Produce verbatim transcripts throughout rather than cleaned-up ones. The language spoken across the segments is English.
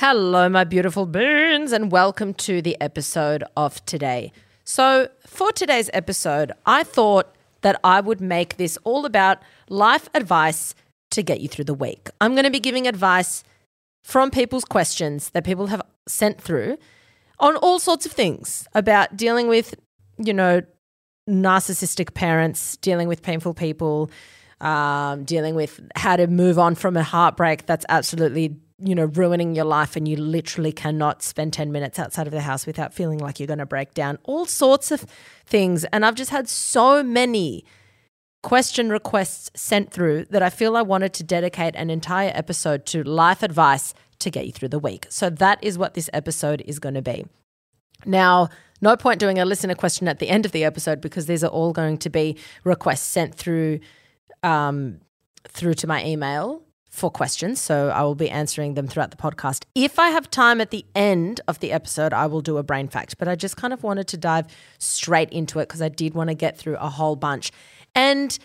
Hello, my beautiful boons, and welcome to the episode of today. So for today's episode, I thought that I would make this all about life advice to get you through the week. I'm going to be giving advice from people's questions that people have sent through on all sorts of things about dealing with, you know, narcissistic parents, dealing with painful people, um, dealing with how to move on from a heartbreak that's absolutely you know, ruining your life and you literally cannot spend ten minutes outside of the house without feeling like you're going to break down, all sorts of things. And I've just had so many question requests sent through that I feel I wanted to dedicate an entire episode to life advice to get you through the week. So that is what this episode is going to be. Now, no point doing a listener question at the end of the episode because these are all going to be requests sent through, um, through to my email for questions, so I will be answering them throughout the podcast. If I have time at the end of the episode, I will do a brain fact, but I just kind of wanted to dive straight into it because I did want to get through a whole bunch. And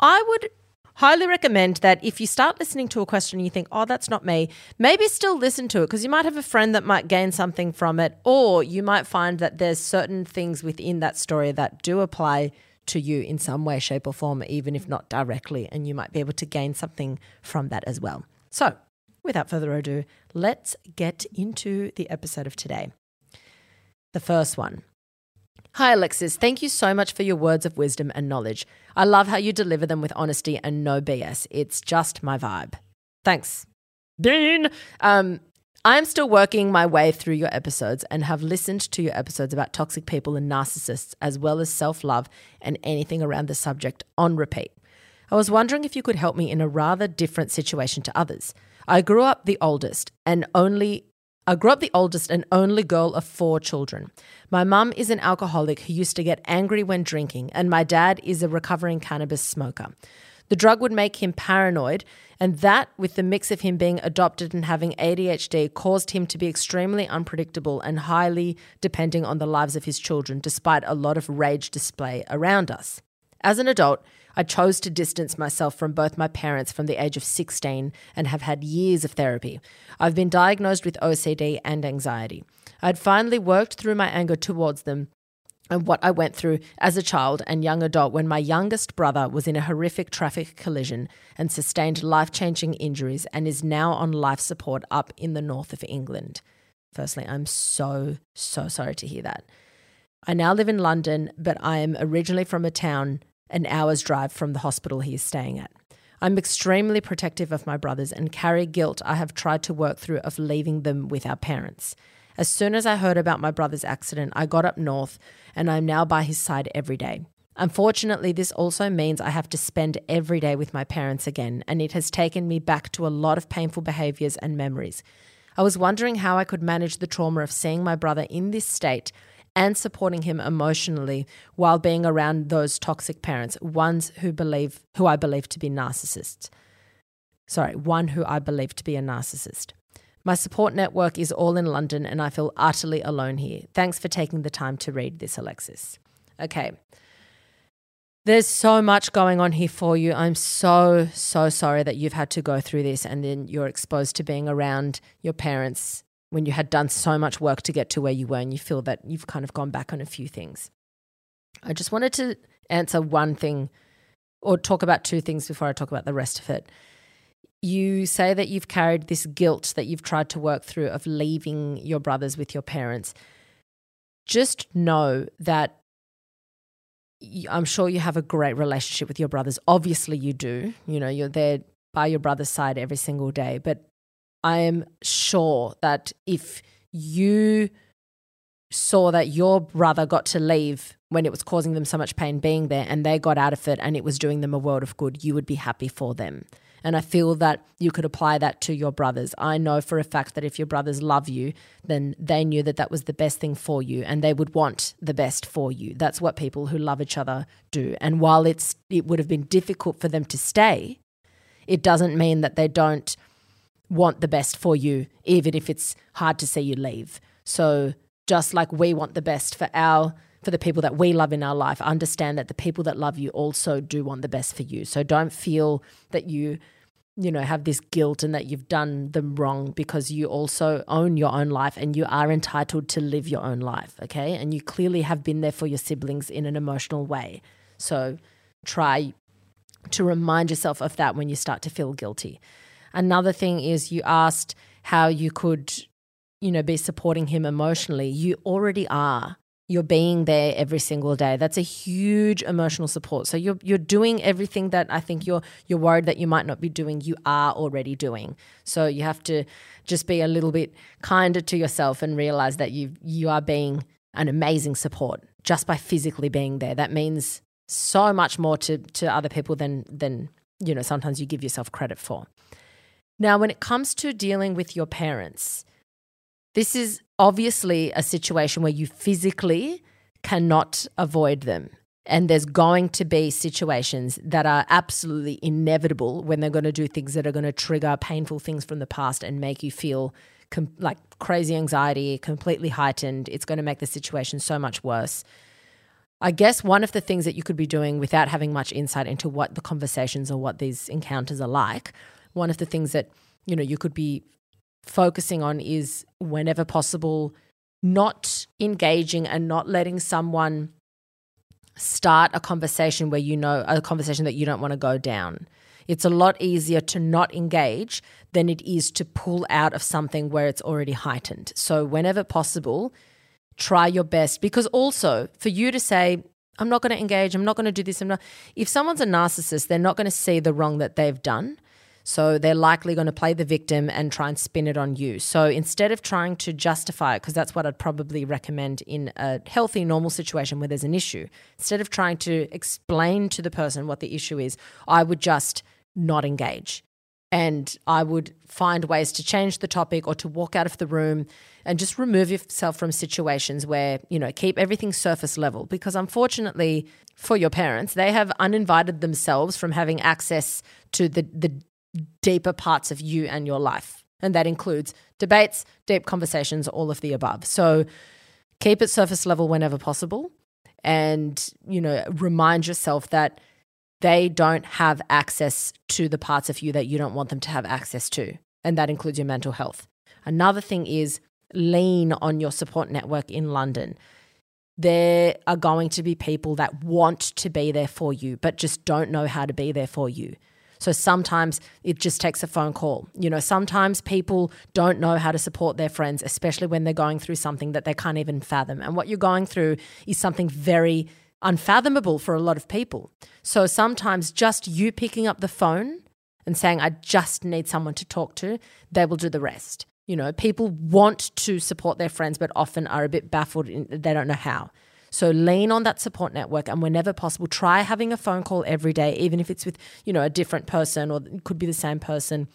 I would highly recommend that if you start listening to a question and you think, oh, that's not me, maybe still listen to it because you might have a friend that might gain something from it, or you might find that there's certain things within that story that do apply to you in some way, shape or form, even if not directly, and you might be able to gain something from that as well. So without further ado, let's get into the episode of today. The first one. Hi Alexis, thank you so much for your words of wisdom and knowledge. I love how you deliver them with honesty and no B S. It's just my vibe. Thanks, Dean. Um, I'm still working my way through your episodes and have listened to your episodes about toxic people and narcissists as well as self-love and anything around the subject on repeat. I was wondering if you could help me in a rather different situation to others. I grew up the oldest and only I grew up the oldest and only girl of four children. My mum is an alcoholic who used to get angry when drinking, and my dad is a recovering cannabis smoker. The drug would make him paranoid, and that, with the mix of him being adopted and having A D H D, caused him to be extremely unpredictable and highly depending on the lives of his children, despite a lot of rage display around us. As an adult, I chose to distance myself from both my parents from the age of sixteen and have had years of therapy. I've been diagnosed with O C D and anxiety. I'd finally worked through my anger towards them and what I went through as a child and young adult when my youngest brother was in a horrific traffic collision and sustained life-changing injuries and is now on life support up in the north of England. Firstly, I'm so, so sorry to hear that. I now live in London, but I am originally from a town an hour's drive from the hospital he is staying at. I'm extremely protective of my brothers and carry guilt I have tried to work through of leaving them with our parents. As soon as I heard about my brother's accident, I got up north and I'm now by his side every day. Unfortunately, this also means I have to spend every day with my parents again, and it has taken me back to a lot of painful behaviours and memories. I was wondering how I could manage the trauma of seeing my brother in this state and supporting him emotionally while being around those toxic parents, ones who believe, who I believe to be narcissists. Sorry, one who I believe to be a narcissist. My support network is all in London and I feel utterly alone here. Thanks for taking the time to read this, Alexis. Okay. There's so much going on here for you. I'm so, so sorry that you've had to go through this and then you're exposed to being around your parents when you had done so much work to get to where you were and you feel that you've kind of gone back on a few things. I just wanted to answer one thing or talk about two things before I talk about the rest of it. You say that you've carried this guilt that you've tried to work through of leaving your brothers with your parents. Just know that I'm sure you have a great relationship with your brothers. Obviously you do. You know, you're there by your brother's side every single day. But I am sure that if you saw that your brother got to leave when it was causing them so much pain being there and they got out of it and it was doing them a world of good, you would be happy for them. And I feel that you could apply that to your brothers. I know for a fact that if your brothers love you, then they knew that that was the best thing for you and they would want the best for you. That's what people who love each other do. And while it's it would have been difficult for them to stay, it doesn't mean that they don't want the best for you, even if it's hard to see you leave. So just like we want the best for our for the people that we love in our life, understand that the people that love you also do want the best for you. So don't feel that you you know, have this guilt and that you've done them wrong, because you also own your own life and you are entitled to live your own life, okay? And you clearly have been there for your siblings in an emotional way. So try to remind yourself of that when you start to feel guilty. Another thing is, you asked how you could, you know, be supporting him emotionally. You already are. You're being there every single day. That's a huge emotional support. So you're you're doing everything that I think you're you're worried that you might not be doing, you are already doing. So you have to just be a little bit kinder to yourself and realize that you you are being an amazing support just by physically being there. That means so much more to to other people than than you know sometimes you give yourself credit for. Now, when it comes to dealing with your parents, this is obviously a situation where you physically cannot avoid them, and there's going to be situations that are absolutely inevitable when they're going to do things that are going to trigger painful things from the past and make you feel com- like crazy anxiety, completely heightened. It's going to make the situation so much worse. I guess one of the things that you could be doing, without having much insight into what the conversations or what these encounters are like, one of the things that, you know, you could be focusing on is, whenever possible, not engaging and not letting someone start a conversation where you know a conversation that you don't want to go down. It's a lot easier to not engage than it is to pull out of something where it's already heightened. So whenever possible, try your best, because also for you to say, I'm not going to engage, I'm not going to do this, I'm not. If someone's a narcissist, they're not going to see the wrong that they've done. So they're likely going to play the victim and try and spin it on you. So instead of trying to justify it, because that's what I'd probably recommend in a healthy, normal situation where there's an issue, instead of trying to explain to the person what the issue is, I would just not engage. And I would find ways to change the topic or to walk out of the room and just remove yourself from situations where, you know, keep everything surface level. Because unfortunately for your parents, they have uninvited themselves from having access to the the deeper parts of you and your life. And that includes debates, deep conversations, all of the above. So keep it surface level whenever possible, and, you know, remind yourself that they don't have access to the parts of you that you don't want them to have access to. And that includes your mental health. Another thing is, lean on your support network in London. There are going to be people that want to be there for you, but just don't know how to be there for you. So sometimes it just takes a phone call. You know, sometimes people don't know how to support their friends, especially when they're going through something that they can't even fathom. And what you're going through is something very unfathomable for a lot of people. So sometimes just you picking up the phone and saying, I just need someone to talk to, they will do the rest. You know, people want to support their friends, but often are a bit baffled. In, they don't know how. So lean on that support network, and whenever possible, try having a phone call every day, even if it's with, you know, a different person, or it could be the same person.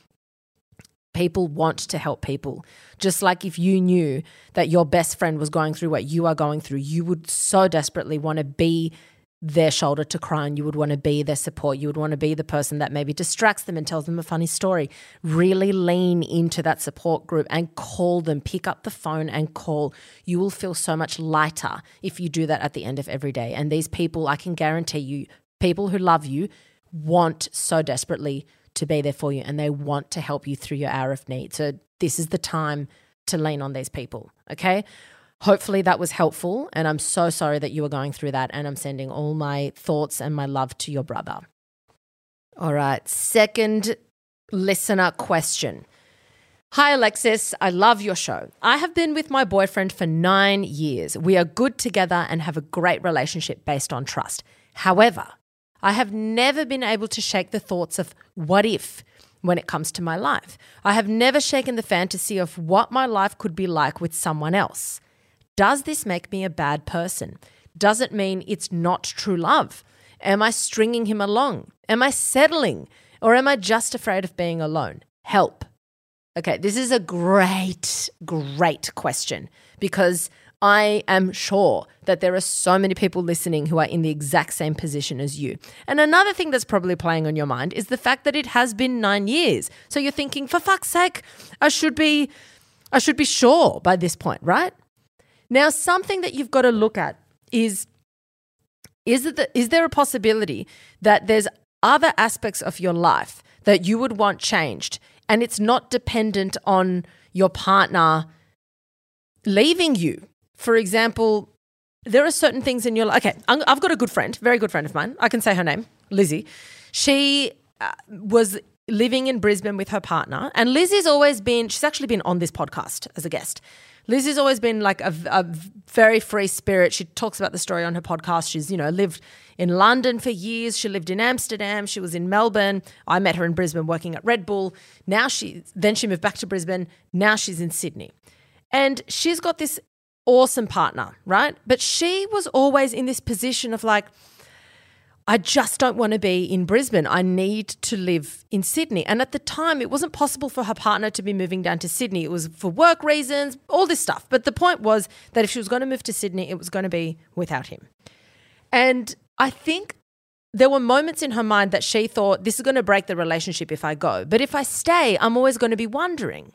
People want to help people. Just like if you knew that your best friend was going through what you are going through, you would so desperately want to be their shoulder to cry on. You would want to be their support. You would want to be the person that maybe distracts them and tells them a funny story. Really lean into that support group and call them. Pick up the phone and call. You will feel so much lighter if you do that at the end of every day. And these people, I can guarantee you, people who love you want so desperately to be there for you, and they want to help you through your hour of need. So this is the time to lean on these people, okay? Hopefully that was helpful, and I'm so sorry that you were going through that, and I'm sending all my thoughts and my love to your brother. All right, second listener question. Hi, Alexis. I love your show. I have been with my boyfriend for nine years. We are good together and have a great relationship based on trust. However, I have never been able to shake the thoughts of what if when it comes to my life. I have never shaken the fantasy of what my life could be like with someone else. Does this make me a bad person? Does it mean it's not true love? Am I stringing him along? Am I settling? Or am I just afraid of being alone? Help. Okay, this is a great, great question, because I am sure that there are so many people listening who are in the exact same position as you. And another thing that's probably playing on your mind is the fact that it has been nine years. So you're thinking, for fuck's sake, I should be, I should be sure by this point, right? Now, something that you've got to look at is, is, it the, is there a possibility that there's other aspects of your life that you would want changed, and it's not dependent on your partner leaving you. For example, there are certain things in your life. Okay, I've got a good friend, very good friend of mine. I can say her name, Lizzie. She uh, was living in Brisbane with her partner, and Lizzie's always been, she's actually been on this podcast as a guest. Lizzie's always been like a, a very free spirit. She talks about the story on her podcast. She's, you know, lived in London for years. She lived in Amsterdam. She was in Melbourne. I met her in Brisbane working at Red Bull. Now she, then she moved back to Brisbane. Now she's in Sydney. And she's got this awesome partner, right? But she was always in this position of like, I just don't want to be in Brisbane. I need to live in Sydney. And at the time, it wasn't possible for her partner to be moving down to Sydney. It was for work reasons, all this stuff. But the point was that if she was going to move to Sydney, it was going to be without him. And I think there were moments in her mind that she thought, this is going to break the relationship if I go. But if I stay, I'm always going to be wondering.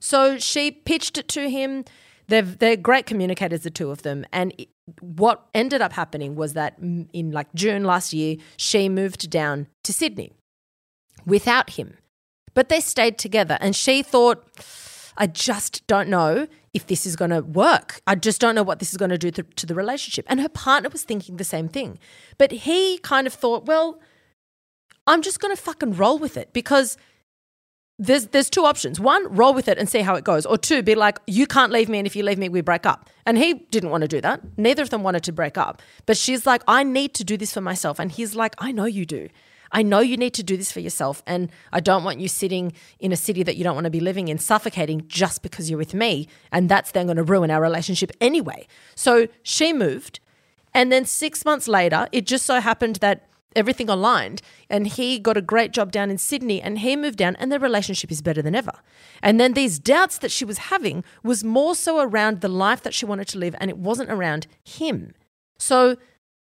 So she pitched it to him. They're, they're great communicators, the two of them. And it, what ended up happening was that in like June last year, she moved down to Sydney without him. But they stayed together, and she thought, I just don't know if this is going to work. I just don't know what this is going to do to, to the relationship. And her partner was thinking the same thing. But he kind of thought, well, I'm just going to fucking roll with it, because There's there's two options. One, roll with it and see how it goes. Or two, be like, you can't leave me, and if you leave me, we break up. And he didn't want to do that. Neither of them wanted to break up. But she's like, I need to do this for myself. And he's like, I know you do. I know you need to do this for yourself, and I don't want you sitting in a city that you don't want to be living in, suffocating just because you're with me, and that's then going to ruin our relationship anyway. So she moved, and then six months later, it just so happened that everything aligned, and he got a great job down in Sydney, and he moved down, and their relationship is better than ever. And then these doubts that she was having was more so around the life that she wanted to live, and it wasn't around him. So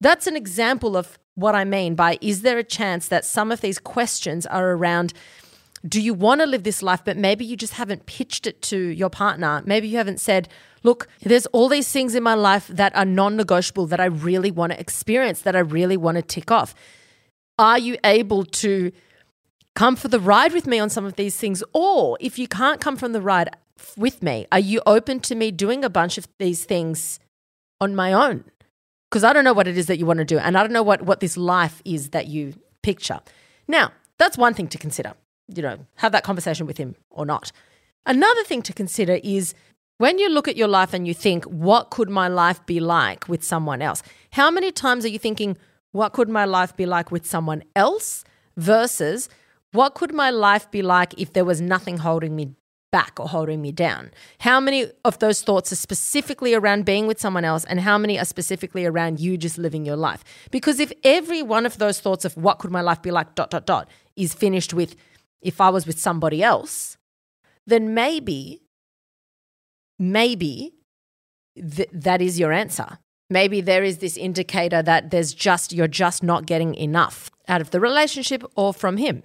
that's an example of what I mean by, is there a chance that some of these questions are around, do you want to live this life, but maybe you just haven't pitched it to your partner. Maybe you haven't said, look, there's all these things in my life that are non-negotiable that I really want to experience, that I really want to tick off. Are you able to come for the ride with me on some of these things? Or if you can't come from the ride with me, are you open to me doing a bunch of these things on my own? Because I don't know what it is that you want to do, and I don't know what, what this life is that you picture. Now, that's one thing to consider. You know, have that conversation with him or not. Another thing to consider is, when you look at your life and you think, what could my life be like with someone else? How many times are you thinking, what could my life be like with someone else, versus what could my life be like if there was nothing holding me back or holding me down? How many of those thoughts are specifically around being with someone else, and how many are specifically around you just living your life? Because if every one of those thoughts of what could my life be like dot, dot, dot is finished with, if I was with somebody else, then maybe, maybe th- that is your answer. Maybe there is this indicator that there's just, you're just not getting enough out of the relationship or from him.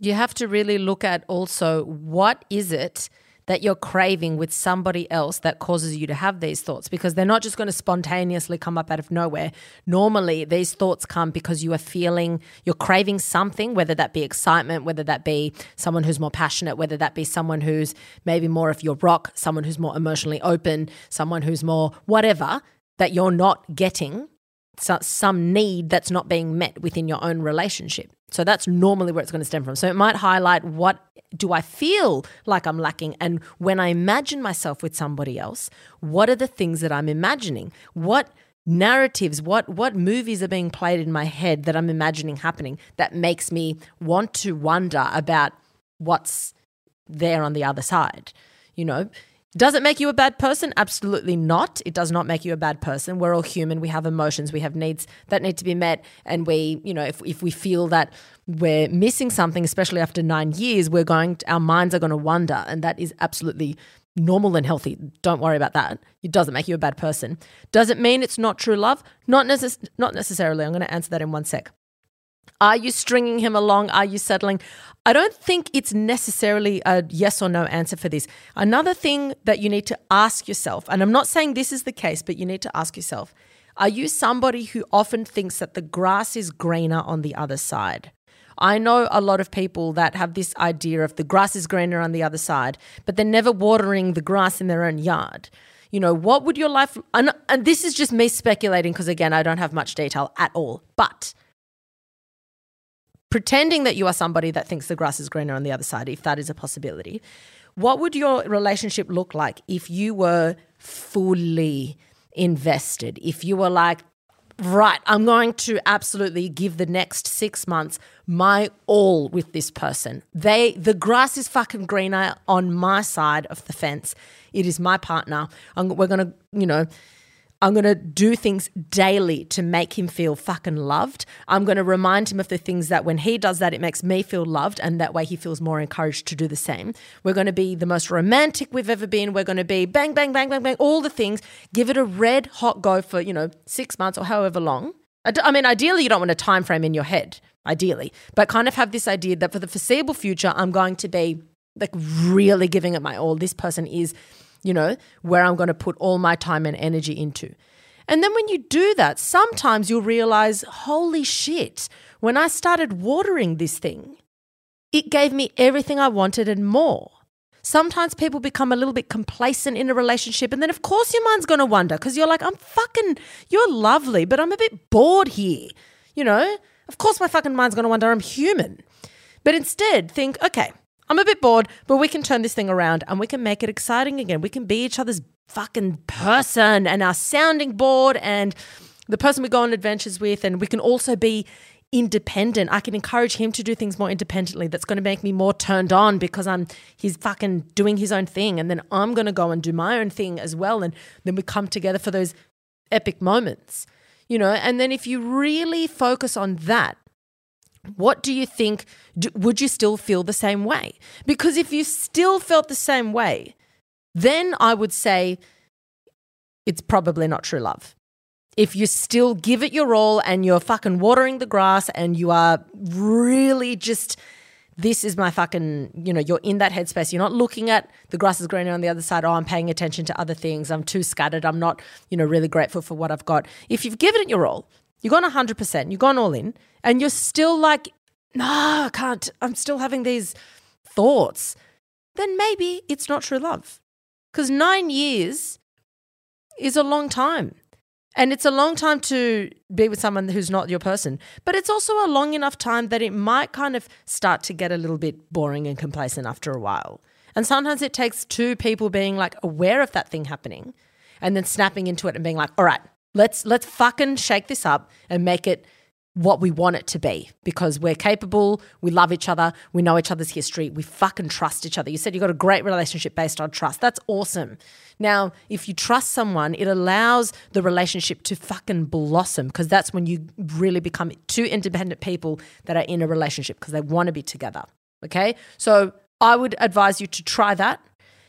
You have to really look at also, what is it that you're craving with somebody else that causes you to have these thoughts, because they're not just going to spontaneously come up out of nowhere. Normally these thoughts come because you are feeling, you're craving something, whether that be excitement, whether that be someone who's more passionate, whether that be someone who's maybe more of your rock, someone who's more emotionally open, someone who's more whatever, that you're not getting, so some need that's not being met within your own relationship. So that's normally where it's going to stem from. So it might highlight, what do I feel like I'm lacking? And when I imagine myself with somebody else, what are the things that I'm imagining? What narratives, what what movies are being played in my head that I'm imagining happening that makes me want to wonder about what's there on the other side? You know, does it make you a bad person? Absolutely not. It does not make you a bad person. We're all human. We have emotions. We have needs that need to be met. And we, you know, if if we feel that we're missing something, especially after nine years, we're going to, our minds are going to wander, and that is absolutely normal and healthy. Don't worry about that. It doesn't make you a bad person. Does it mean it's not true love? Not necess- not necessarily. I'm going to answer that in one sec. Are you stringing him along? Are you settling? I don't think it's necessarily a yes or no answer for this. Another thing that you need to ask yourself, and I'm not saying this is the case, but you need to ask yourself, are you somebody who often thinks that the grass is greener on the other side? I know a lot of people that have this idea of the grass is greener on the other side, but they're never watering the grass in their own yard. You know, what would your life – and this is just me speculating because, again, I don't have much detail at all, but pretending that you are somebody that thinks the grass is greener on the other side, if that is a possibility, what would your relationship look like if you were fully invested, if you were like, right, I'm going to absolutely give the next six months my all with this person. They, the grass is fucking greener on my side of the fence. It is my partner. I'm, we're going to, you know, I'm going to do things daily to make him feel fucking loved. I'm going to remind him of the things that when he does that, it makes me feel loved, and that way he feels more encouraged to do the same. We're going to be the most romantic we've ever been. We're going to be bang, bang, bang, bang, bang, all the things. Give it a red hot go for, you know, six months or however long. I, d- I mean, ideally you don't want a time frame in your head, ideally, but kind of have this idea that for the foreseeable future, I'm going to be like really giving it my all. This person is, you know, where I'm going to put all my time and energy into. And then when you do that, sometimes you'll realize, holy shit, when I started watering this thing, it gave me everything I wanted and more. Sometimes people become a little bit complacent in a relationship, and then of course your mind's going to wander because you're like, I'm fucking, you're lovely, but I'm a bit bored here. You know, of course my fucking mind's going to wander. I'm human. But instead think, okay, I'm a bit bored, but we can turn this thing around and we can make it exciting again. We can be each other's fucking person and our sounding board and the person we go on adventures with, and we can also be independent. I can encourage him to do things more independently. That's going to make me more turned on because I'm he's fucking doing his own thing, and then I'm going to go and do my own thing as well, and then we come together for those epic moments, you know. And then if you really focus on that, what do you think, do, would you still feel the same way? Because if you still felt the same way, then I would say it's probably not true love. If you still give it your all and you're fucking watering the grass and you are really just, this is my fucking, you know, you're in that headspace. You're not looking at the grass is greener on the other side. Oh, I'm paying attention to other things. I'm too scattered. I'm not, you know, really grateful for what I've got. If you've given it your all, you've gone one hundred percent, you've gone all in, and you're still like, no, I can't, I'm still having these thoughts, then maybe it's not true love. Because nine years is a long time, and it's a long time to be with someone who's not your person, but it's also a long enough time that it might kind of start to get a little bit boring and complacent after a while. And sometimes it takes two people being like aware of that thing happening and then snapping into it and being like, all right, Let's let's fucking shake this up and make it what we want it to be, because we're capable, we love each other, we know each other's history, we fucking trust each other. You said you got a great relationship based on trust. That's awesome. Now, if you trust someone, it allows the relationship to fucking blossom, because that's when you really become two independent people that are in a relationship because they want to be together, okay? So I would advise you to try that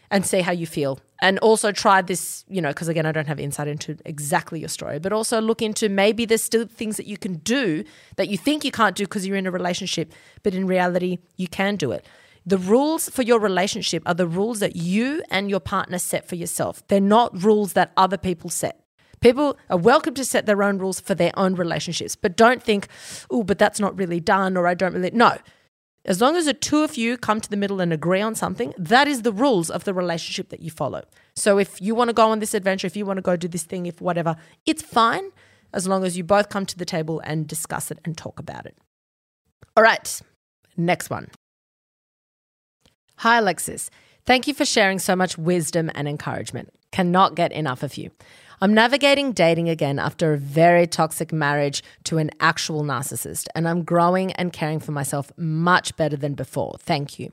and see how you feel. And also try this, you know, because again, I don't have insight into exactly your story, but also look into maybe there's still things that you can do that you think you can't do because you're in a relationship, but in reality, you can do it. The rules for your relationship are the rules that you and your partner set for yourself. They're not rules that other people set. People are welcome to set their own rules for their own relationships, but don't think, oh, but that's not really done, or I don't really, no. As long as the two of you come to the middle and agree on something, that is the rules of the relationship that you follow. So if you want to go on this adventure, if you want to go do this thing, if whatever, it's fine as long as you both come to the table and discuss it and talk about it. All right, next one. Hi, Alexis. Thank you for sharing so much wisdom and encouragement. Cannot get enough of you. I'm navigating dating again after a very toxic marriage to an actual narcissist, and I'm growing and caring for myself much better than before. Thank you.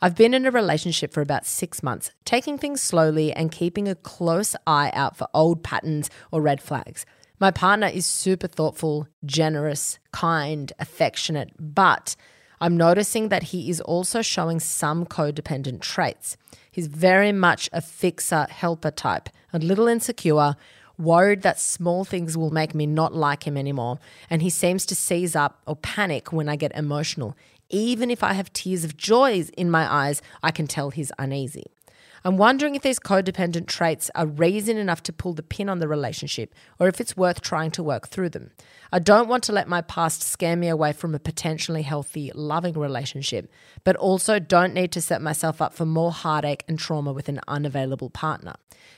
I've been in a relationship for about six months, taking things slowly and keeping a close eye out for old patterns or red flags. My partner is super thoughtful, generous, kind, affectionate, but I'm noticing that he is also showing some codependent traits. He's very much a fixer, helper type, a little insecure, worried that small things will make me not like him anymore, and he seems to seize up or panic when I get emotional. Even if I have tears of joy in my eyes, I can tell he's uneasy. I'm wondering if these codependent traits are reason enough to pull the pin on the relationship, or if it's worth trying to work through them. I don't want to let my past scare me away from a potentially healthy, loving relationship, but also don't need to set myself up for more heartache and trauma with an unavailable partner.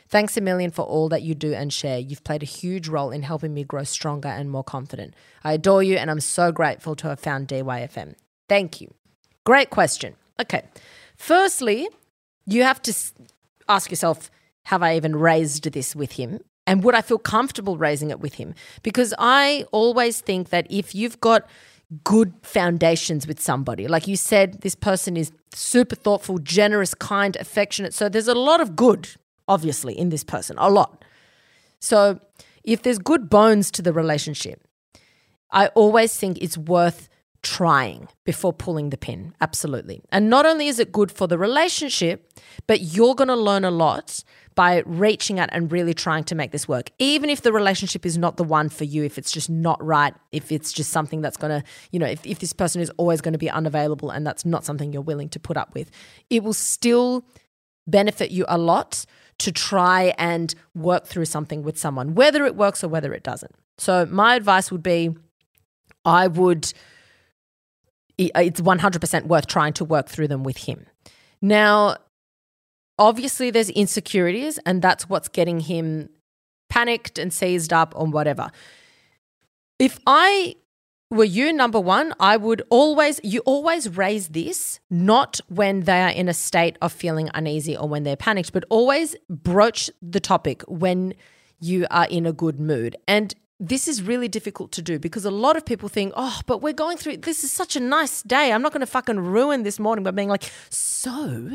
Thanks a million for all that you do and share. You've played a huge role in helping me grow stronger and more confident. I adore you and I'm so grateful to have found D Y F M. Thank you. Great question. Okay. Firstly, you have to ask yourself, have I even raised this with him? And would I feel comfortable raising it with him? Because I always think that if you've got good foundations with somebody, like you said, this person is super thoughtful, generous, kind, affectionate. So there's a lot of good, obviously, in this person, a lot. So if there's good bones to the relationship, I always think it's worth trying before pulling the pin, absolutely. And not only is it good for the relationship, but you're going to learn a lot by reaching out and really trying to make this work, even if the relationship is not the one for you, if it's just not right, if it's just something that's going to, you know, if, if this person is always going to be unavailable and that's not something you're willing to put up with, it will still benefit you a lot to try and work through something with someone, whether it works or whether it doesn't. So my advice would be I would – it's one hundred percent worth trying to work through them with him. Now, obviously there's insecurities and that's what's getting him panicked and seized up on whatever. If I were you, number one, I would always – you always raise this not when they are in a state of feeling uneasy or when they're panicked, but always broach the topic when you are in a good mood. And this is really difficult to do because a lot of people think, oh, but we're going through, this is such a nice day. I'm not going to fucking ruin this morning by being like, so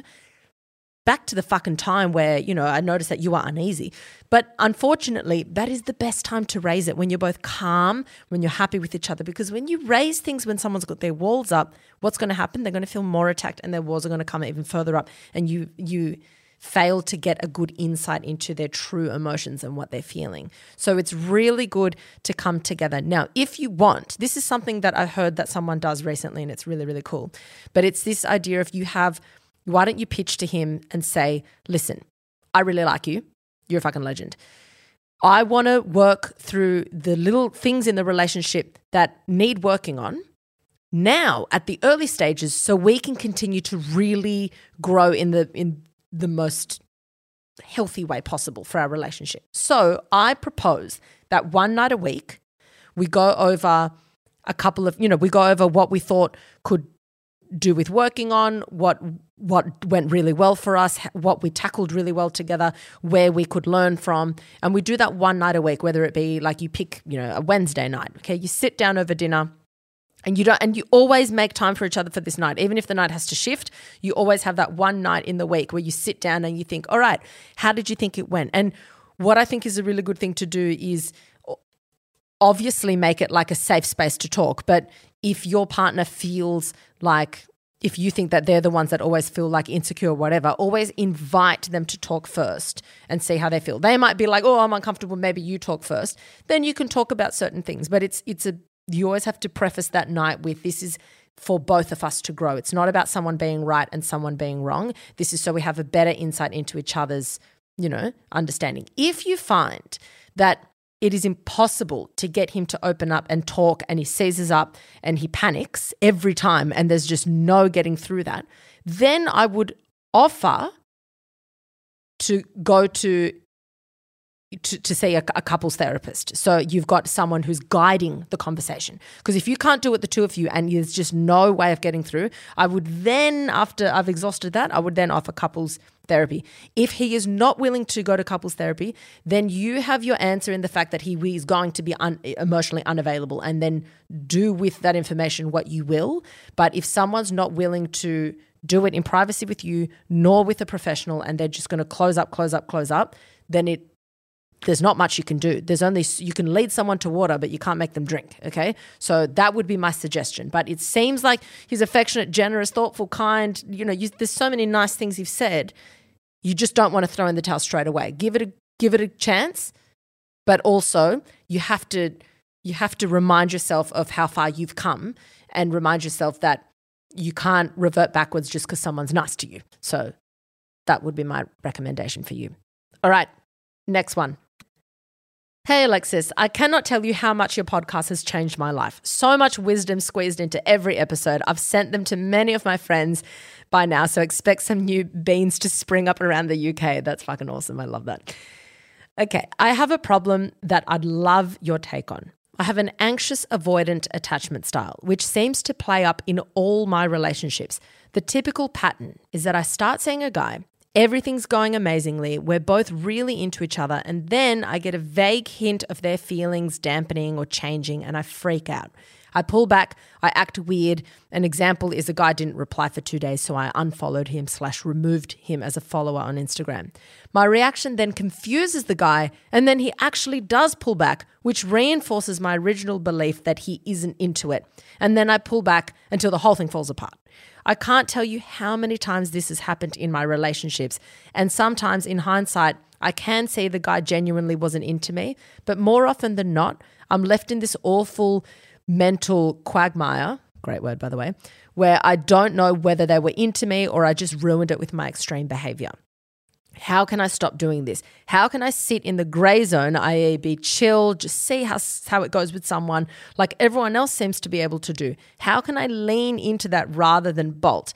back to the fucking time where, you know, I noticed that you are uneasy. But unfortunately, that is the best time to raise it, when you're both calm, when you're happy with each other, because when you raise things when someone's got their walls up, what's going to happen? They're going to feel more attacked and their walls are going to come even further up and you you fail to get a good insight into their true emotions and what they're feeling. So it's really good to come together. Now, if you want, this is something that I heard that someone does recently and it's really, really cool. But it's this idea of you have, why don't you pitch to him and say, listen, I really like you. You're a fucking legend. I want to work through the little things in the relationship that need working on now at the early stages so we can continue to really grow in the in the most healthy way possible for our relationship. So I propose that one night a week we go over a couple of, you know, we go over what we thought could do with working on, what what went really well for us, what we tackled really well together, where we could learn from. And we do that one night a week, whether it be like you pick, you know, a Wednesday night, okay? You sit down over dinner. And you don't, and you always make time for each other for this night. Even if the night has to shift, you always have that one night in the week where you sit down and you think, all right, how did you think it went? And what I think is a really good thing to do is obviously make it like a safe space to talk. But if your partner feels like, if you think that they're the ones that always feel like insecure or whatever, always invite them to talk first and see how they feel. They might be like, oh, I'm uncomfortable, maybe you talk first. Then you can talk about certain things. But it's it's a you always have to preface that night with, this is for both of us to grow. It's not about someone being right and someone being wrong. This is so we have a better insight into each other's, you know, understanding. If you find that it is impossible to get him to open up and talk and he seizes up and he panics every time and there's just no getting through that, then I would offer to go to To, to see a, a couples therapist. So you've got someone who's guiding the conversation, because if you can't do it, the two of you, and there's just no way of getting through, I would then, after I've exhausted that, I would then offer couples therapy. If he is not willing to go to couples therapy, then you have your answer in the fact that he is going to be un, emotionally unavailable, and then do with that information what you will. But if someone's not willing to do it in privacy with you, nor with a professional, and they're just going to close up, close up, close up, then it there's not much you can do. There's only, you can lead someone to water, but you can't make them drink, okay? So that would be my suggestion. But it seems like he's affectionate, generous, thoughtful, kind. You know, you, there's so many nice things you've said. You just don't want to throw in the towel straight away. Give it a give it a chance, but also you have to you have to remind yourself of how far you've come and remind yourself that you can't revert backwards just because someone's nice to you. So that would be my recommendation for you. All right, next one. Hey, Alexis, I cannot tell you how much your podcast has changed my life. So much wisdom squeezed into every episode. I've sent them to many of my friends by now, so expect some new beans to spring up around the U K. That's fucking awesome. I love that. Okay, I have a problem that I'd love your take on. I have an anxious avoidant attachment style, which seems to play up in all my relationships. The typical pattern is that I start seeing a guy, everything's going amazingly, we're both really into each other, and then I get a vague hint of their feelings dampening or changing and I freak out. I pull back, I act weird. An example is a guy didn't reply for two days, so I unfollowed him slash removed him as a follower on Instagram. My reaction then confuses the guy, and then he actually does pull back, which reinforces my original belief that he isn't into it. And then I pull back until the whole thing falls apart. I can't tell you how many times this has happened in my relationships, and sometimes in hindsight, I can see the guy genuinely wasn't into me, but more often than not, I'm left in this awful mental quagmire, great word by the way, where I don't know whether they were into me or I just ruined it with my extreme behavior. How can I stop doing this? How can I sit in the gray zone, that is be chill, just see how, how it goes with someone like everyone else seems to be able to do? How can I lean into that rather than bolt?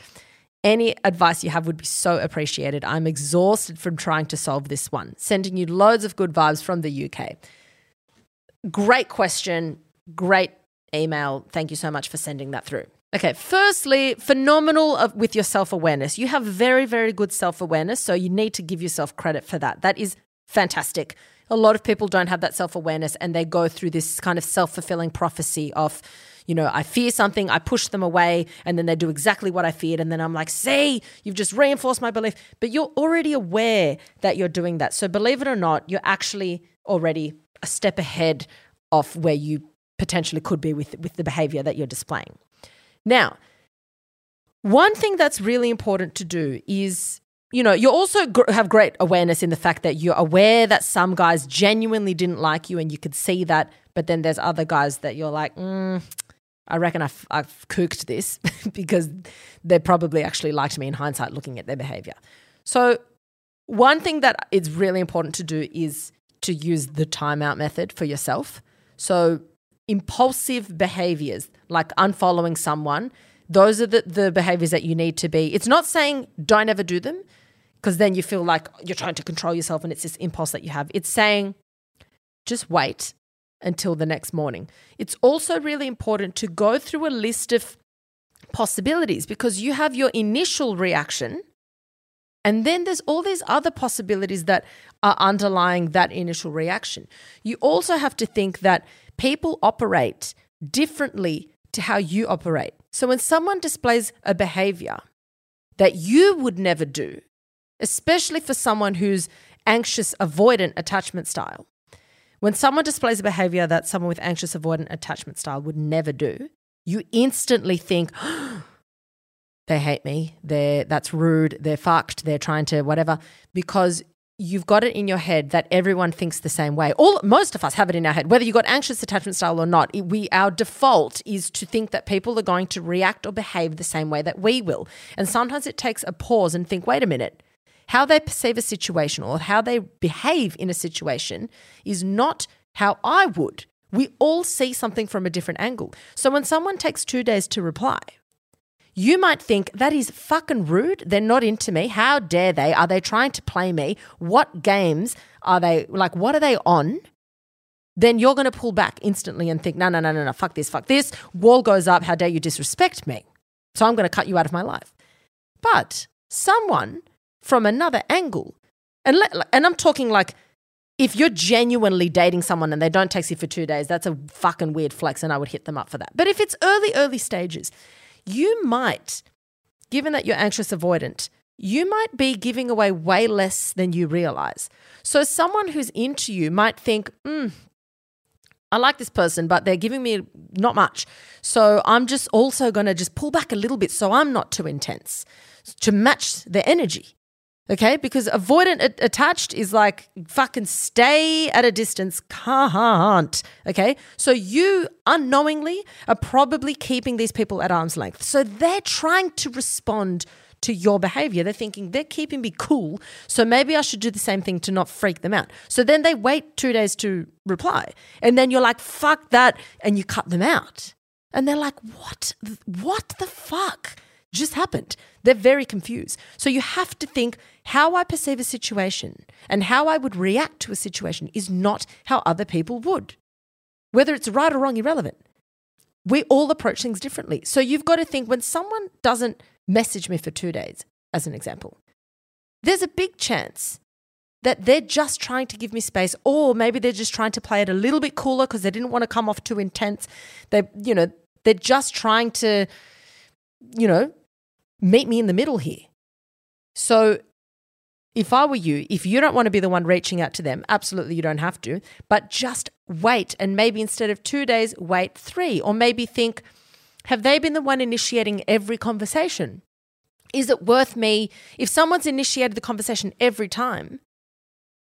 Any advice you have would be so appreciated. I'm exhausted from trying to solve this one. Sending you loads of good vibes from the U K. Great question. Great email. Thank you so much for sending that through. Okay, firstly, phenomenal of, with your self-awareness. You have very, very good self-awareness, so you need to give yourself credit for that. That is fantastic. A lot of people don't have that self-awareness and they go through this kind of self-fulfilling prophecy of, you know, I fear something, I push them away, and then they do exactly what I feared, and then I'm like, see, you've just reinforced my belief. But you're already aware that you're doing that. So believe it or not, you're actually already a step ahead of where you potentially could be with, with the behavior that you're displaying. Now, one thing that's really important to do is, you know, you also gr- have great awareness in the fact that you're aware that some guys genuinely didn't like you and you could see that, but then there's other guys that you're like, mm, I reckon I've, I've cooked this because they probably actually liked me in hindsight looking at their behavior. So one thing that is really important to do is to use the timeout method for yourself. So impulsive behaviors like unfollowing someone, those are the, the behaviors that you need to be. It's not saying don't ever do them because then you feel like you're trying to control yourself and it's this impulse that you have. It's saying just wait until the next morning. It's also really important to go through a list of possibilities because you have your initial reaction and then there's all these other possibilities that are underlying that initial reaction. You also have to think that people operate differently to how you operate. So when someone displays a behavior that you would never do, especially for someone who's anxious avoidant attachment style, when someone displays a behavior that someone with anxious avoidant attachment style would never do, you instantly think, oh, they hate me, they're, that's rude, they're fucked, they're trying to whatever, because you've got it in your head that everyone thinks the same way. All most of us have it in our head, whether you've got anxious attachment style or not. It, we our default is to think that people are going to react or behave the same way that we will. And sometimes it takes a pause and think, wait a minute, how they perceive a situation or how they behave in a situation is not how I would. We all see something from a different angle. So when someone takes two days to reply, you might think, that is fucking rude. They're not into me. How dare they? Are they trying to play me? What games are they, like, what are they on? Then you're going to pull back instantly and think, no, no, no, no, no, fuck this, fuck this. Wall goes up. How dare you disrespect me? So I'm going to cut you out of my life. But someone from another angle, and, let, and I'm talking like, if you're genuinely dating someone and they don't text you for two days, that's a fucking weird flex and I would hit them up for that. But if it's early, early stages, you might, given that you're anxious avoidant, you might be giving away way less than you realize. So someone who's into you might think, mm, I like this person, but they're giving me not much. So I'm just also going to just pull back a little bit so I'm not too intense to match their energy. Okay, because avoidant a- attached is like fucking stay at a distance, can't, okay? So you unknowingly are probably keeping these people at arm's length. So they're trying to respond to your behavior. They're thinking they're keeping me cool, so maybe I should do the same thing to not freak them out. So then they wait two days to reply, and then you're like, fuck that, and you cut them out. And they're like, what? What the fuck just happened? They're very confused. So you have to think, how I perceive a situation and how I would react to a situation is not how other people would. Whether it's right or wrong, irrelevant. We all approach things differently. So you've got to think, when someone doesn't message me for two days, as an example, there's a big chance that they're just trying to give me space, or maybe they're just trying to play it a little bit cooler because they didn't want to come off too intense. They, you know, they're just trying to, you know, meet me in the middle here. So if I were you, if you don't want to be the one reaching out to them, absolutely you don't have to, but just wait, and maybe instead of two days, wait three, or maybe think, have they been the one initiating every conversation? Is it worth me, if someone's initiated the conversation every time,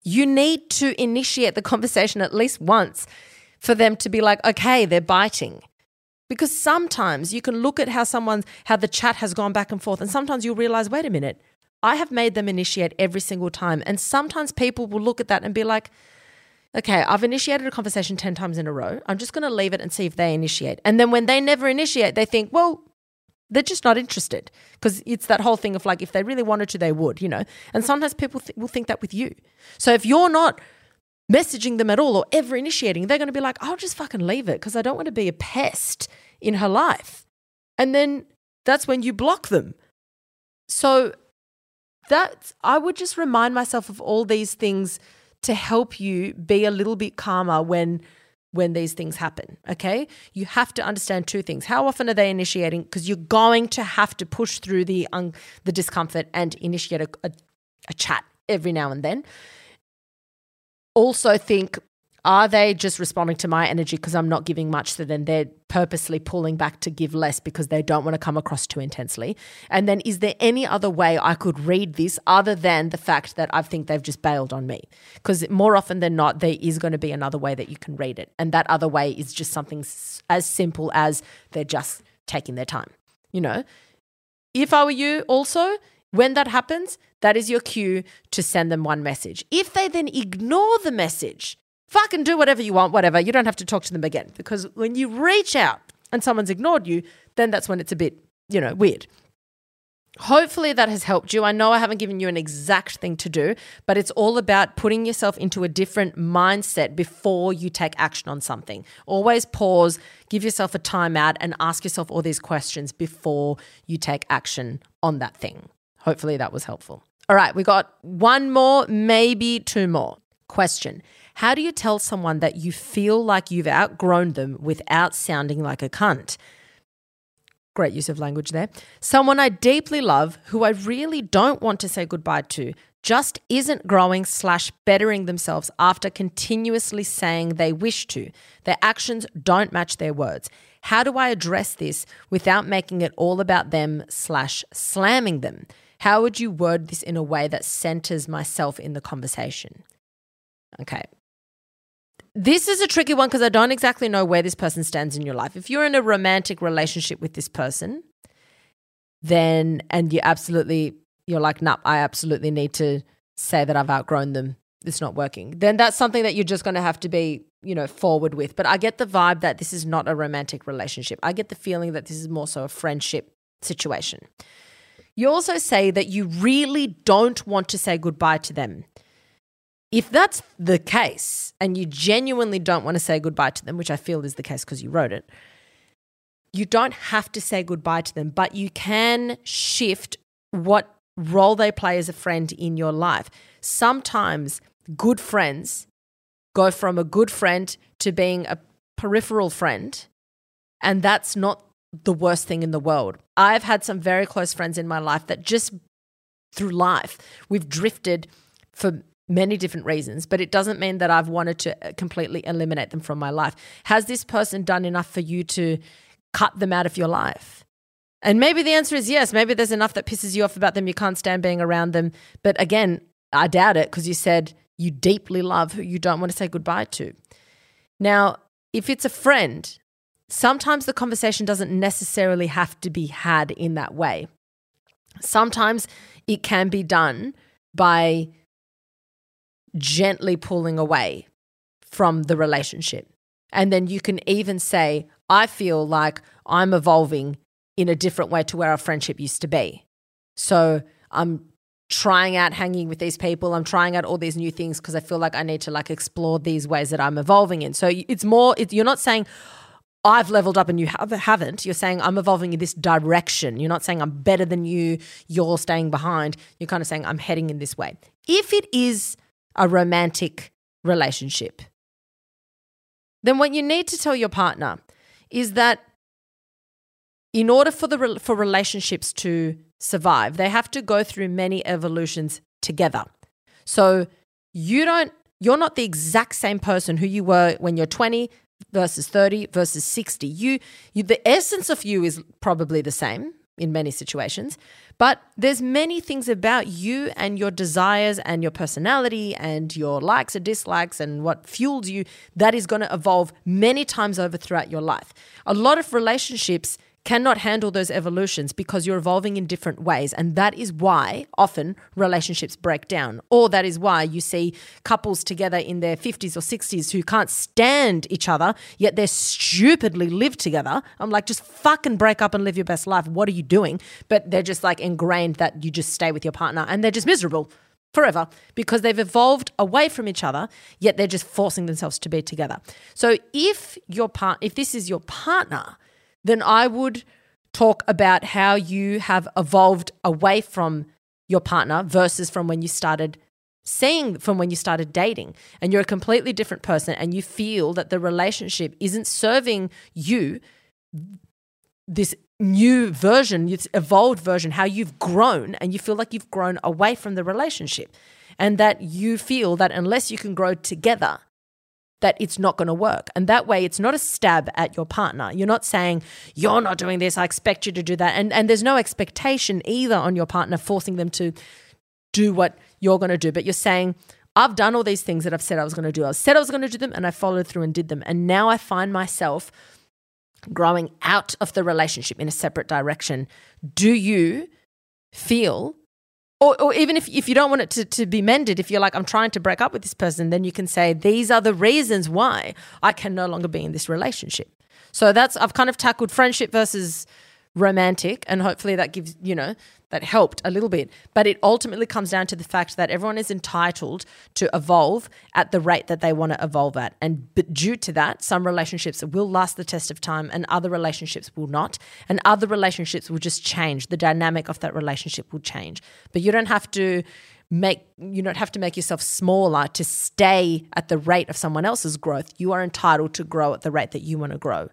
you need to initiate the conversation at least once for them to be like, okay, they're biting. Because sometimes you can look at how someone's, how the chat has gone back and forth, and sometimes you'll realize, wait a minute, I have made them initiate every single time. And sometimes people will look at that and be like, okay, I've initiated a conversation ten times in a row. I'm just going to leave it and see if they initiate. And then when they never initiate, they think, well, they're just not interested, because it's that whole thing of like, if they really wanted to, they would, you know. And sometimes people th- will think that with you. So if you're not messaging them at all or ever initiating, they're going to be like, I'll just fucking leave it because I don't want to be a pest in her life. And then that's when you block them. So that, I would just remind myself of all these things to help you be a little bit calmer when when these things happen, okay? You have to understand two things. How often are they initiating? Because you're going to have to push through the un- the discomfort and initiate a, a, a chat every now and then. Also think, are they just responding to my energy because I'm not giving much, so then they're purposely pulling back to give less because they don't want to come across too intensely? And then is there any other way I could read this other than the fact that I think they've just bailed on me? Because more often than not, there is going to be another way that you can read it. And that other way is just something as simple as they're just taking their time, you know? If I were you also, when that happens, that is your cue to send them one message. If they then ignore the message, fucking do whatever you want, whatever. You don't have to talk to them again, because when you reach out and someone's ignored you, then that's when it's a bit, you know, weird. Hopefully that has helped you. I know I haven't given you an exact thing to do, but it's all about putting yourself into a different mindset before you take action on something. Always pause, give yourself a timeout, and ask yourself all these questions before you take action on that thing. Hopefully that was helpful. All right, we got one more, maybe two more. Question: how do you tell someone that you feel like you've outgrown them without sounding like a cunt? Great use of language there. Someone I deeply love, who I really don't want to say goodbye to, just isn't growing slash bettering themselves after continuously saying they wish to. Their actions don't match their words. How do I address this without making it all about them slash slamming them? How would you word this in a way that centers myself in the conversation? Okay. This is a tricky one because I don't exactly know where this person stands in your life. If you're in a romantic relationship with this person, then, and you absolutely, you're like, nah, I absolutely need to say that I've outgrown them, it's not working, then that's something that you're just going to have to be, you know, forward with. But I get the vibe that this is not a romantic relationship. I get the feeling that this is more so a friendship situation. You also say that you really don't want to say goodbye to them. If that's the case and you genuinely don't want to say goodbye to them, which I feel is the case because you wrote it, you don't have to say goodbye to them, but you can shift what role they play as a friend in your life. Sometimes good friends go from a good friend to being a peripheral friend, and that's not the worst thing in the world. I've had some very close friends in my life that just through life we've drifted for many different reasons, but it doesn't mean that I've wanted to completely eliminate them from my life. Has this person done enough for you to cut them out of your life? And maybe the answer is yes. Maybe there's enough that pisses you off about them, you can't stand being around them. But again, I doubt it, because you said you deeply love who you don't want to say goodbye to. Now, if it's a friend, sometimes the conversation doesn't necessarily have to be had in that way. sometimes it can be done by gently pulling away from the relationship. And then you can even say, I feel like I'm evolving in a different way to where our friendship used to be. So I'm trying out hanging with these people. I'm trying out all these new things because I feel like I need to like explore these ways that I'm evolving in. So it's more, it, you're not saying I've leveled up and you have, haven't. You're saying I'm evolving in this direction. You're not saying I'm better than you, you're staying behind. You're kind of saying I'm heading in this way. If it is a romantic relationship, then what you need to tell your partner is that in order for the for relationships to survive, they have to go through many evolutions together. So you don't, you're not the exact same person who you were when you're twenty versus thirty versus sixty. You, you the essence of you is probably the same in many situations, but there's many things about you and your desires and your personality and your likes and dislikes and what fuels you that is going to evolve many times over throughout your life. A lot of relationships cannot handle those evolutions because you're evolving in different ways, and that is why often relationships break down, or that is why you see couples together in their fifties or sixties who can't stand each other, yet they're stupidly live together. I'm like, just fucking break up and live your best life. What are you doing? But they're just like ingrained that you just stay with your partner, and they're just miserable forever because they've evolved away from each other, yet they're just forcing themselves to be together. So if your part, if this is your partner, then I would talk about how you have evolved away from your partner versus from when you started seeing, from when you started dating, and you're a completely different person and you feel that the relationship isn't serving you, this new version, this evolved version, how you've grown, and you feel like you've grown away from the relationship, and that you feel that unless you can grow together, that it's not going to work. And that way it's not a stab at your partner. You're not saying, you're not doing this, I expect you to do that. And and there's no expectation either on your partner forcing them to do what you're going to do. But you're saying, I've done all these things that I've said I was going to do. I said I was going to do them and I followed through and did them. And now I find myself growing out of the relationship in a separate direction. Do you feel, Or, or even if, if you don't want it to, to be mended, if you're like, I'm trying to break up with this person, then you can say, these are the reasons why I can no longer be in this relationship. So that's, I've kind of tackled friendship versus romantic, and hopefully that gives, you know, that helped a little bit. But it ultimately comes down to the fact that everyone is entitled to evolve at the rate that they want to evolve at. And but due to that, some relationships will last the test of time and other relationships will not. And other relationships will just change. The dynamic of that relationship will change. But you don't have to make, you don't have to make yourself smaller to stay at the rate of someone else's growth. You are entitled to grow at the rate that you want to grow.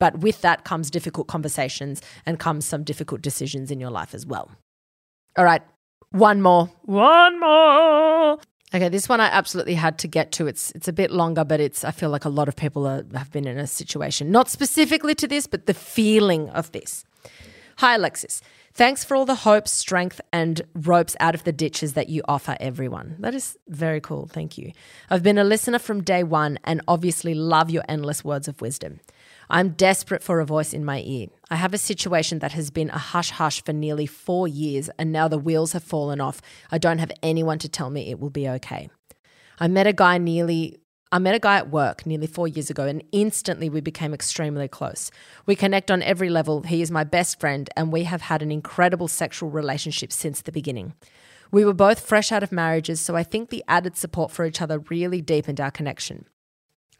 But with that comes difficult conversations and comes some difficult decisions in your life as well. All right, one more. One more. Okay, this one I absolutely had to get to. It's it's a bit longer, but it's I feel like a lot of people are, have been in a situation, not specifically to this, but the feeling of this. Hi, Alexis. Thanks for all the hope, strength and ropes out of the ditches that you offer everyone. That is very cool. Thank you. I've been a listener from day one and obviously love your endless words of wisdom. I'm desperate for a voice in my ear. I have a situation that has been a hush-hush for nearly four years and now the wheels have fallen off. I don't have anyone to tell me it will be okay. I met a guy nearly I met a guy at work nearly four years ago and instantly we became extremely close. We connect on every level. He is my best friend and we have had an incredible sexual relationship since the beginning. We were both fresh out of marriages, so I think the added support for each other really deepened our connection.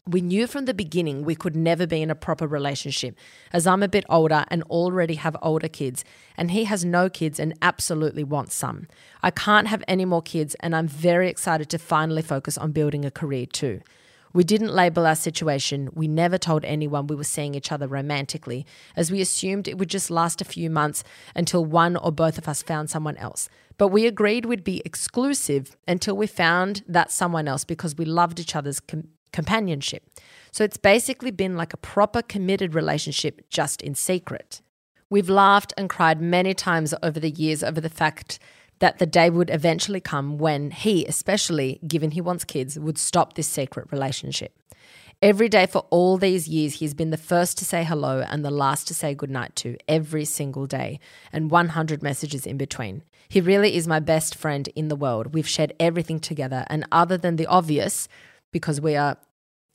We knew from the beginning we could never be in a proper relationship, as I'm a bit older and already have older kids, and he has no kids and absolutely wants some. I can't have any more kids and I'm very excited to finally focus on building a career too. We didn't label our situation. We never told anyone we were seeing each other romantically, as we assumed it would just last a few months until one or both of us found someone else. But we agreed we'd be exclusive until we found that someone else because we loved each other's com- companionship. So it's basically been like a proper committed relationship, just in secret. We've laughed and cried many times over the years over the fact that the day would eventually come when he, especially given he wants kids, would stop this secret relationship. Every day for all these years, he's been the first to say hello and the last to say goodnight to, every single day, and one hundred messages in between. He really is my best friend in the world. We've shared everything together, and other than the obvious, because we are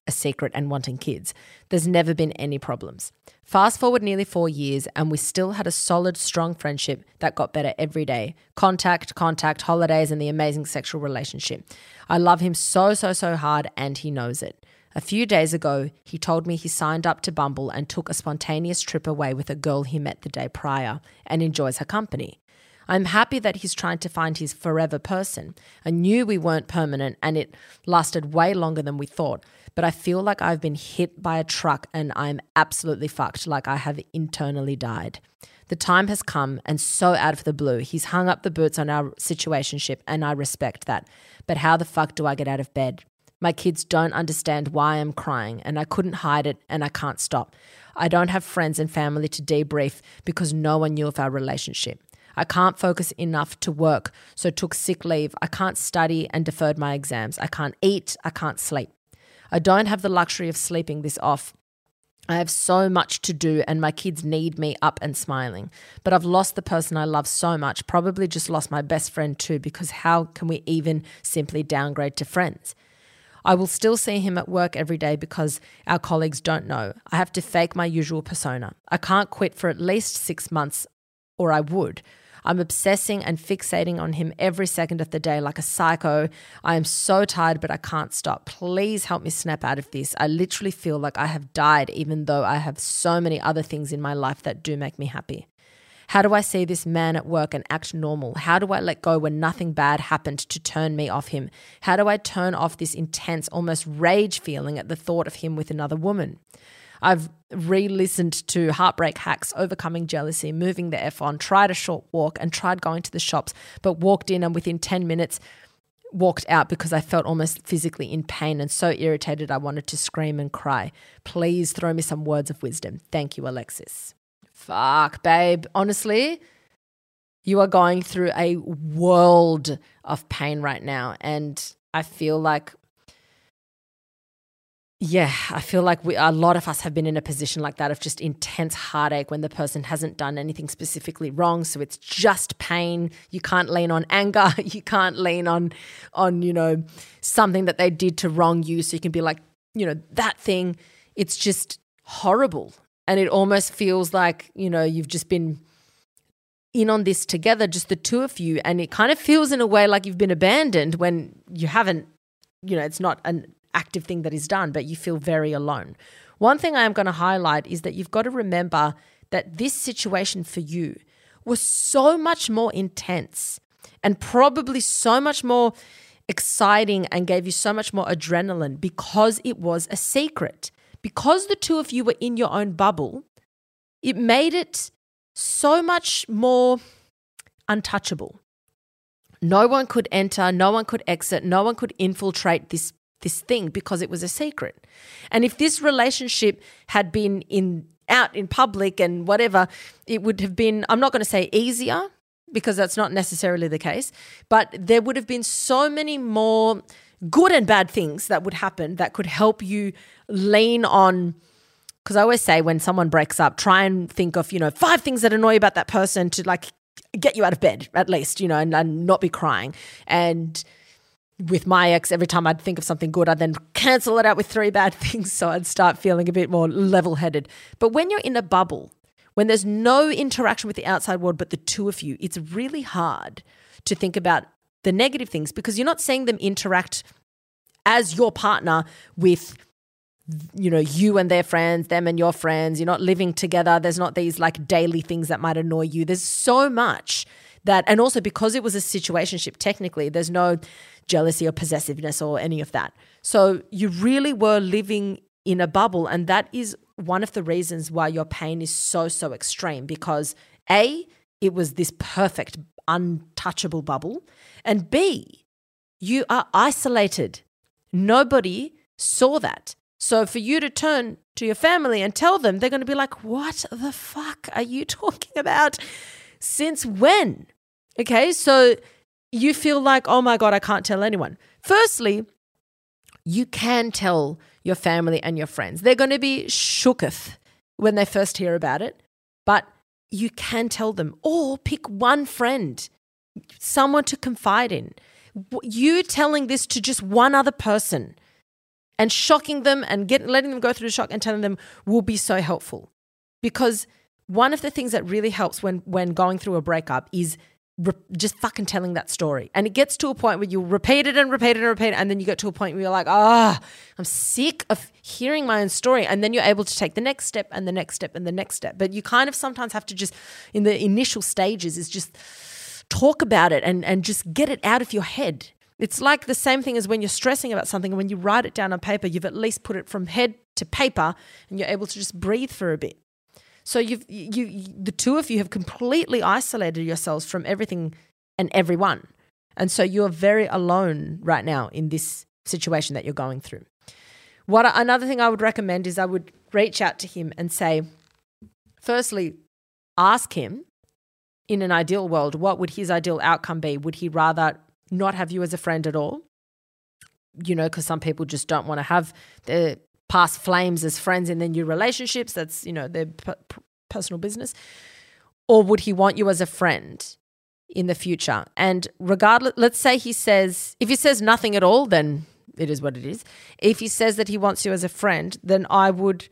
a secret and wanting kids, there's never been any problems. Fast forward nearly four years and we still had a solid, strong friendship that got better every day. Contact, contact, holidays, and the amazing sexual relationship. I love him so, so, so hard, and he knows it. A few days ago, he told me he signed up to Bumble and took a spontaneous trip away with a girl he met the day prior and enjoys her company. I'm happy that he's trying to find his forever person. I knew we weren't permanent and it lasted way longer than we thought, but I feel like I've been hit by a truck and I'm absolutely fucked, like I have internally died. The time has come, and so out of the blue, he's hung up the boots on our situationship, and I respect that. But how the fuck do I get out of bed? My kids don't understand why I'm crying, and I couldn't hide it, and I can't stop. I don't have friends and family to debrief because no one knew of our relationship. I can't focus enough to work, so took sick leave. I can't study and deferred my exams. I can't eat. I can't sleep. I don't have the luxury of sleeping this off. I have so much to do and my kids need me up and smiling. But I've lost the person I love so much, probably just lost my best friend too, because how can we even simply downgrade to friends? I will still see him at work every day because our colleagues don't know. I have to fake my usual persona. I can't quit for at least six months or I would. I'm obsessing and fixating on him every second of the day like a psycho. I am so tired, but I can't stop. Please help me snap out of this. I literally feel like I have died, even though I have so many other things in my life that do make me happy. How do I see this man at work and act normal? How do I let go when nothing bad happened to turn me off him? How do I turn off this intense, almost rage feeling at the thought of him with another woman? I've re-listened to Heartbreak Hacks, Overcoming Jealousy, Moving the F On, tried a short walk and tried going to the shops, but walked in and within ten minutes walked out because I felt almost physically in pain and so irritated I wanted to scream and cry. Please throw me some words of wisdom. Thank you, Alexis. Fuck, babe. Honestly, you are going through a world of pain right now, and I feel like Yeah, I feel like we, a lot of us have been in a position like that of just intense heartache when the person hasn't done anything specifically wrong. So it's just pain. You can't lean on anger. You can't lean on, on, you know, something that they did to wrong you. So you can be like, you know, that thing, it's just horrible. And it almost feels like, you know, you've just been in on this together, just the two of you. And it kind of feels in a way like you've been abandoned when you haven't, you know, it's not an active thing that is done, but you feel very alone. One thing I am going to highlight is that you've got to remember that this situation for you was so much more intense and probably so much more exciting and gave you so much more adrenaline because it was a secret. Because the two of you were in your own bubble, it made it so much more untouchable. No one could enter, no one could exit, no one could infiltrate this this thing because it was a secret. And if this relationship had been in out in public and whatever, it would have been, I'm not going to say easier because that's not necessarily the case, but there would have been so many more good and bad things that would happen that could help you lean on, because I always say when someone breaks up, try and think of, you know, five things that annoy you about that person to like get you out of bed at least, you know, and, and not be crying. And with my ex, every time I'd think of something good, I'd then cancel it out with three bad things, so I'd start feeling a bit more level-headed. But when you're in a bubble, when there's no interaction with the outside world but the two of you, it's really hard to think about the negative things because you're not seeing them interact as your partner with, you know, you and their friends, them and your friends. You're not living together. There's not these like daily things that might annoy you. There's so much that, and also because it was a situationship, technically, there's no jealousy or possessiveness or any of that. So you really were living in a bubble, and that is one of the reasons why your pain is so, so extreme because A, it was this perfect, untouchable bubble, and B, you are isolated. Nobody saw that. So for you to turn to your family and tell them, they're going to be like, what the fuck are you talking about? Since when? Okay, so you feel like, oh my God, I can't tell anyone. Firstly, you can tell your family and your friends. They're going to be shooketh when they first hear about it, but you can tell them. Or pick one friend, someone to confide in. You telling this to just one other person and shocking them and get, letting them go through the shock and telling them will be so helpful. Because one of the things that really helps when, when going through a breakup is re- just fucking telling that story. And it gets to a point where you repeat it and repeat it and repeat it, and then you get to a point where you're like, ah, oh, I'm sick of hearing my own story. And then you're able to take the next step and the next step and the next step. But you kind of sometimes have to just, in the initial stages, is just talk about it and, and just get it out of your head. It's like the same thing as when you're stressing about something, and when you write it down on paper, you've at least put it from head to paper and you're able to just breathe for a bit. So you've, you, you, the two of you have completely isolated yourselves from everything and everyone. And so you're very alone right now in this situation that you're going through. What another thing I would recommend is I would reach out to him and say, firstly, ask him, in an ideal world, what would his ideal outcome be? Would he rather not have you as a friend at all? You know, because some people just don't want to have their past flames as friends in their new relationships. That's, you know, their p- personal business. Or would he want you as a friend in the future? And regardless, let's say he says, if he says nothing at all, then it is what it is. If he says that he wants you as a friend, then I would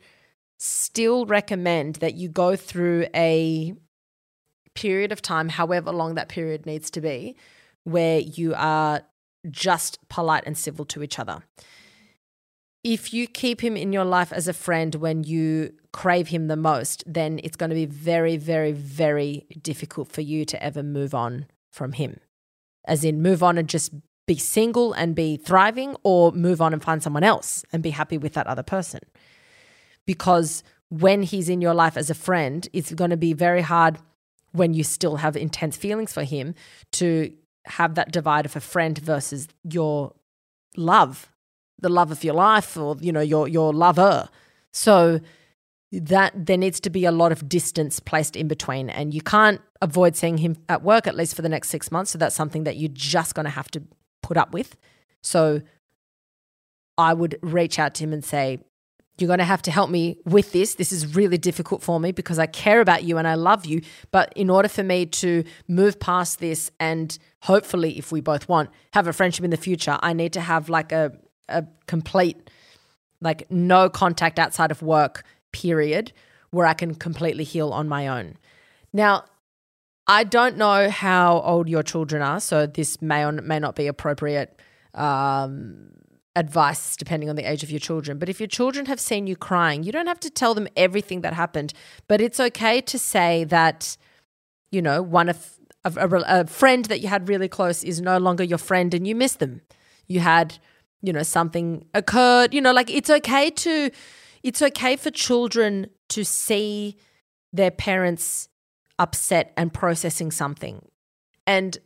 still recommend that you go through a period of time, however long that period needs to be, where you are just polite and civil to each other. If you keep him in your life as a friend when you crave him the most, then it's going to be very, very, very difficult for you to ever move on from him. As in, move on and just be single and be thriving, or move on and find someone else and be happy with that other person. Because when he's in your life as a friend, it's going to be very hard, when you still have intense feelings for him, to have that divide of a friend versus your love, the love of your life, or, you know, your your lover. So that there needs to be a lot of distance placed in between, and you can't avoid seeing him at work, at least for the next six months. So that's something that you're just going to have to put up with. So I would reach out to him and say, you're going to have to help me with this. This is really difficult for me because I care about you and I love you. But in order for me to move past this and hopefully, if we both want, have a friendship in the future, I need to have like a, a complete, like no contact outside of work period where I can completely heal on my own. Now, I don't know how old your children are, so this may or may not be appropriate um advice depending on the age of your children. But if your children have seen you crying, you don't have to tell them everything that happened, but it's okay to say that, you know, one of a, a, a friend that you had really close is no longer your friend and you miss them. You had, you know, something occurred, you know, like it's okay to, it's okay for children to see their parents upset and processing something. And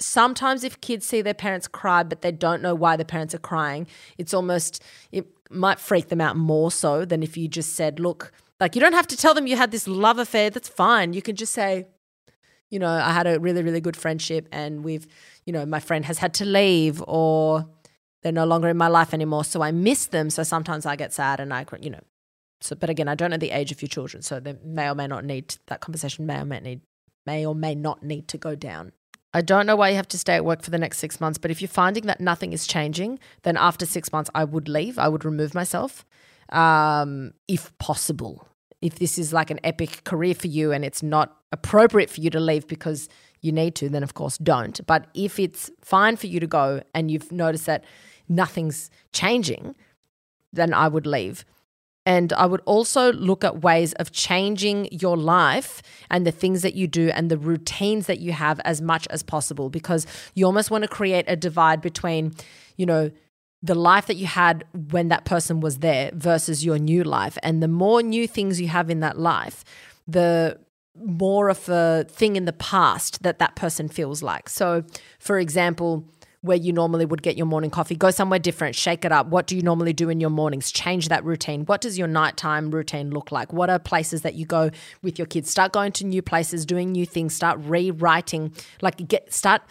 sometimes if kids see their parents cry but they don't know why their parents are crying, it's almost, it might freak them out more so than if you just said, look, like you don't have to tell them you had this love affair. That's fine. You can just say, you know, I had a really, really good friendship and we've, you know, my friend has had to leave or they're no longer in my life anymore, so I miss them. So sometimes I get sad and I, you know, so, but again, I don't know the age of your children, so they may or may not need, that conversation may or may need, may or may not need to go down. I don't know why you have to stay at work for the next six months, but if you're finding that nothing is changing, then after six months I would leave. I would remove myself um, if possible. If this is like an epic career for you and it's not appropriate for you to leave because you need to, then of course don't. But if it's fine for you to go and you've noticed that nothing's changing, then I would leave. And I would also look at ways of changing your life and the things that you do and the routines that you have as much as possible, because you almost want to create a divide between, you know, the life that you had when that person was there versus your new life. And the more new things you have in that life, the more of a thing in the past that that person feels like. So, for example, where you normally would get your morning coffee, go somewhere different, shake it up. What do you normally do in your mornings? Change that routine. What does your nighttime routine look like? What are places that you go with your kids? Start going to new places, doing new things, start rewriting, like get, start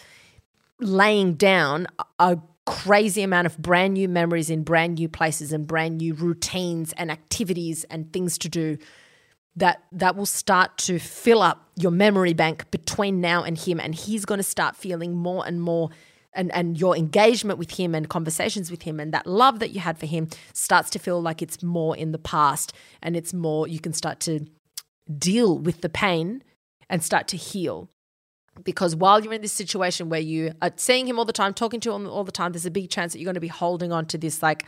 laying down a crazy amount of brand new memories in brand new places and brand new routines and activities and things to do that that will start to fill up your memory bank between now and him, and he's going to start feeling more and more and, and your engagement with him and conversations with him and that love that you had for him starts to feel like it's more in the past and it's more you can start to deal with the pain and start to heal. Because while you're in this situation where you are seeing him all the time, talking to him all the time, there's a big chance that you're going to be holding on to this like,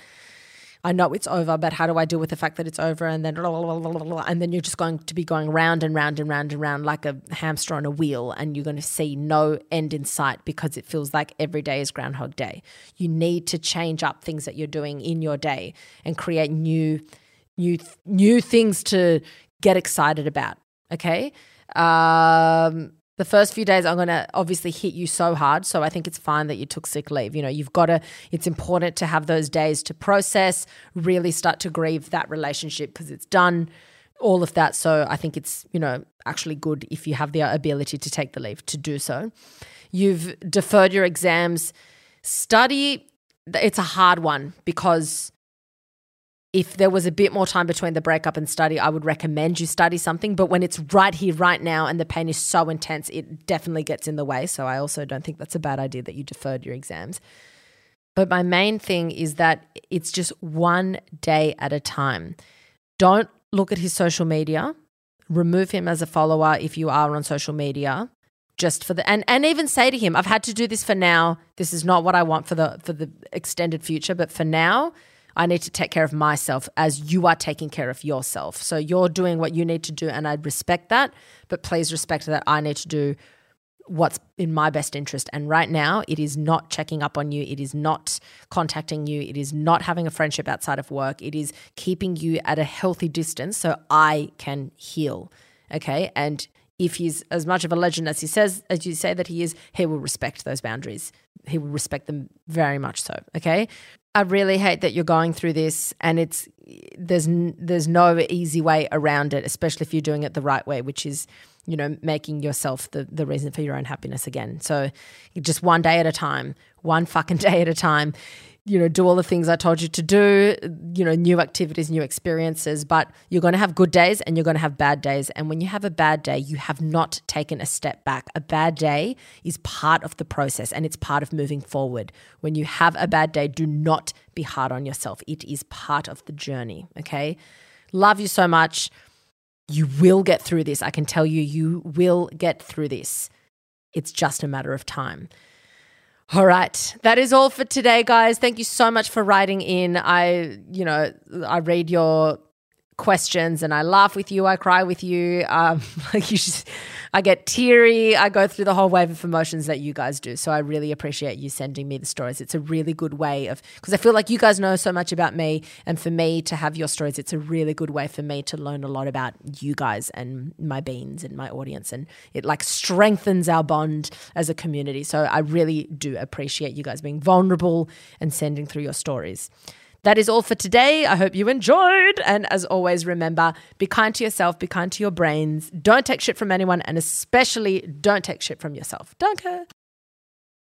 I know it's over, but how do I deal with the fact that it's over? And then blah, blah, blah, blah, blah, and then you're just going to be going round and round and round and round like a hamster on a wheel, and you're going to see no end in sight because it feels like every day is Groundhog Day. You need to change up things that you're doing in your day and create new, new, new things to get excited about, okay? Um... The first few days I'm going to obviously hit you so hard, so I think it's fine that you took sick leave. You know, you've got to – it's important to have those days to process, really start to grieve that relationship because it's done, all of that. So I think it's, you know, actually good if you have the ability to take the leave to do so. You've deferred your exams. Study, it's a hard one because – if there was a bit more time between the breakup and study, I would recommend you study something. But when it's right here, right now, and the pain is so intense, it definitely gets in the way. So I also don't think that's a bad idea that you deferred your exams. But my main thing is that it's just one day at a time. Don't look at his social media. Remove him as a follower if you are on social media. Just for the and, and even say to him, I've had to do this for now. This is not what I want for the for the extended future, but for now, I need to take care of myself as you are taking care of yourself. So you're doing what you need to do, and I respect that, but please respect that I need to do what's in my best interest. And right now it is not checking up on you. It is not contacting you. It is not having a friendship outside of work. It is keeping you at a healthy distance so I can heal, okay? And if he's as much of a legend as he says, as you say that he is, he will respect those boundaries. He will respect them very much so, okay? I really hate that you're going through this, and it's there's there's no easy way around it, especially if you're doing it the right way, which is, you know, making yourself the, the reason for your own happiness again. So just one day at a time, one fucking day at a time, you know, do all the things I told you to do, you know, new activities, new experiences, but you're going to have good days and you're going to have bad days. And when you have a bad day, you have not taken a step back. A bad day is part of the process and it's part of moving forward. When you have a bad day, do not be hard on yourself. It is part of the journey, okay? Love you so much. You will get through this. I can tell you, you will get through this. It's just a matter of time. All right, that is all for today, guys. Thank you so much for writing in. I, you know, I read your questions and I laugh with you. I cry with you. Um, like you just, I get teary. I go through the whole wave of emotions that you guys do. So I really appreciate you sending me the stories. It's a really good way of, because I feel like you guys know so much about me, and for me to have your stories, it's a really good way for me to learn a lot about you guys and my beans and my audience, and it like strengthens our bond as a community. So I really do appreciate you guys being vulnerable and sending through your stories. That is all for today. I hope you enjoyed. And as always, remember, be kind to yourself, be kind to your brains. Don't take shit from anyone, and especially don't take shit from yourself. Don't care.